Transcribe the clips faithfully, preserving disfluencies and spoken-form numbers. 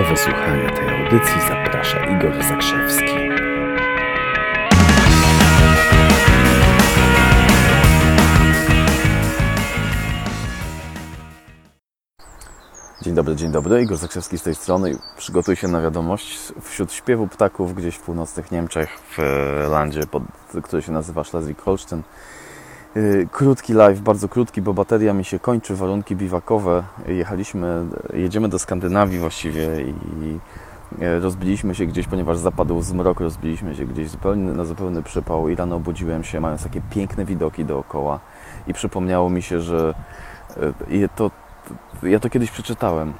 Do wysłuchania tej audycji zaprasza Igor Zakrzewski. Dzień dobry, dzień dobry. Igor Zakrzewski z tej strony. Przygotuj się na wiadomość. Wśród śpiewu ptaków gdzieś w północnych Niemczech, w landzie, pod, który się nazywa Schleswig-Holstein. Krótki live, bardzo krótki, bo bateria mi się kończy, warunki biwakowe. Jechaliśmy, jedziemy do Skandynawii właściwie i rozbiliśmy się gdzieś, ponieważ zapadł zmrok, rozbiliśmy się gdzieś zupełnie, na zupełny przypał i rano obudziłem się, mając takie piękne widoki dookoła i przypomniało mi się, że to, ja to kiedyś przeczytałem,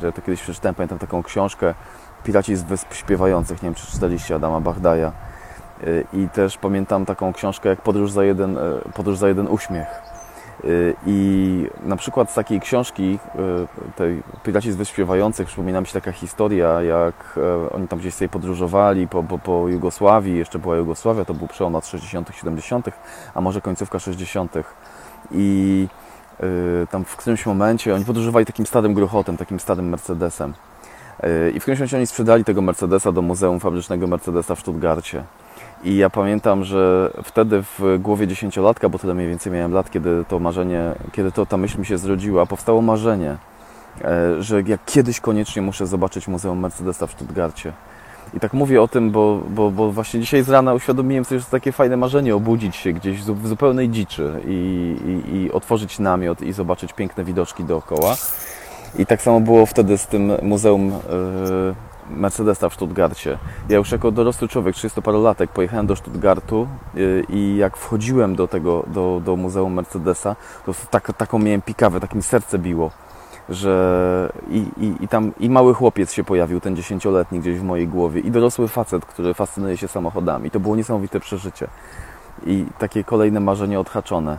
że to kiedyś przeczytałem, pamiętam taką książkę Piraci z Wysp Śpiewających, nie wiem czy czytaliście, Adama Bahdaja. I też pamiętam taką książkę jak Podróż za jeden, Podróż za jeden uśmiech. I na przykład z takiej książki, tej Piraci z Wysp Śpiewających, przypomina mi się taka historia, jak oni tam gdzieś sobie podróżowali po, po, po Jugosławii, jeszcze była Jugosławia, to był przełom lat sześćdziesiątych, siedemdziesiątych, a może końcówka sześćdziesiątych. I tam w którymś momencie oni podróżowali takim starym gruchotem, takim starym Mercedesem. I w którymś momencie oni sprzedali tego Mercedesa do Muzeum Fabrycznego Mercedesa w Stuttgarcie. I ja pamiętam, że wtedy w głowie dziesięciolatka, bo tyle mniej więcej miałem lat, kiedy to marzenie, kiedy to ta myśl mi się zrodziła, powstało marzenie, że ja kiedyś koniecznie muszę zobaczyć Muzeum Mercedesa w Stuttgarcie. I tak mówię o tym, bo, bo, bo właśnie dzisiaj z rana uświadomiłem sobie, że to takie fajne marzenie obudzić się gdzieś w zupełnej dziczy i, i, i otworzyć namiot i zobaczyć piękne widoczki dookoła. I tak samo było wtedy z tym Muzeum yy, Mercedesa w Stuttgarcie. Ja już jako dorosły człowiek, trzydziestoparolatek, pojechałem do Stuttgartu i jak wchodziłem do tego, do, do Muzeum Mercedesa, to tak, taką miałem pikawę, tak mi serce biło, że i, i, i tam i mały chłopiec się pojawił, ten dziesięcioletni gdzieś w mojej głowie i dorosły facet, który fascynuje się samochodami. To było niesamowite przeżycie i takie kolejne marzenie odhaczone.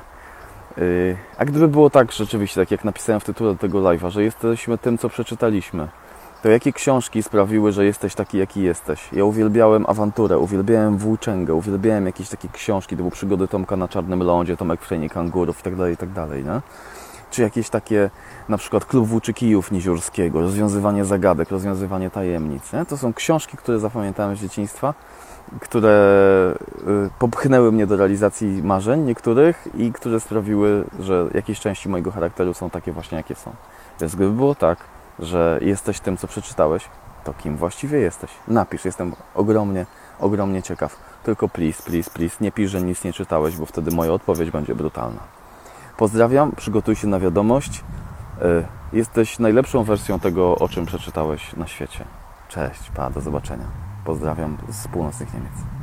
A gdyby było tak rzeczywiście, tak jak napisałem w tytule tego live'a, że jesteśmy tym, co przeczytaliśmy, to jakie książki sprawiły, że jesteś taki, jaki jesteś? Ja uwielbiałem awanturę, uwielbiałem włóczęgę, uwielbiałem jakieś takie książki, to były Przygody Tomka na Czarnym Lądzie, Tomek w Krainie Kangurów itd., itd., nie? Czy jakieś takie, na przykład Klub Włóczykijów Niziórskiego, rozwiązywanie zagadek, rozwiązywanie tajemnic, nie? To są książki, które zapamiętałem z dzieciństwa, które popchnęły mnie do realizacji marzeń niektórych i które sprawiły, że jakieś części mojego charakteru są takie właśnie, jakie są. Więc gdyby było tak, że jesteś tym, co przeczytałeś, to kim właściwie jesteś? Napisz, jestem ogromnie, ogromnie ciekaw. Tylko please, please, please, nie pisz, że nic nie czytałeś, bo wtedy moja odpowiedź będzie brutalna. Pozdrawiam, przygotuj się na wiadomość. Jesteś najlepszą wersją tego, o czym przeczytałeś na świecie. Cześć, pa, do zobaczenia. Pozdrawiam z północnych Niemiec.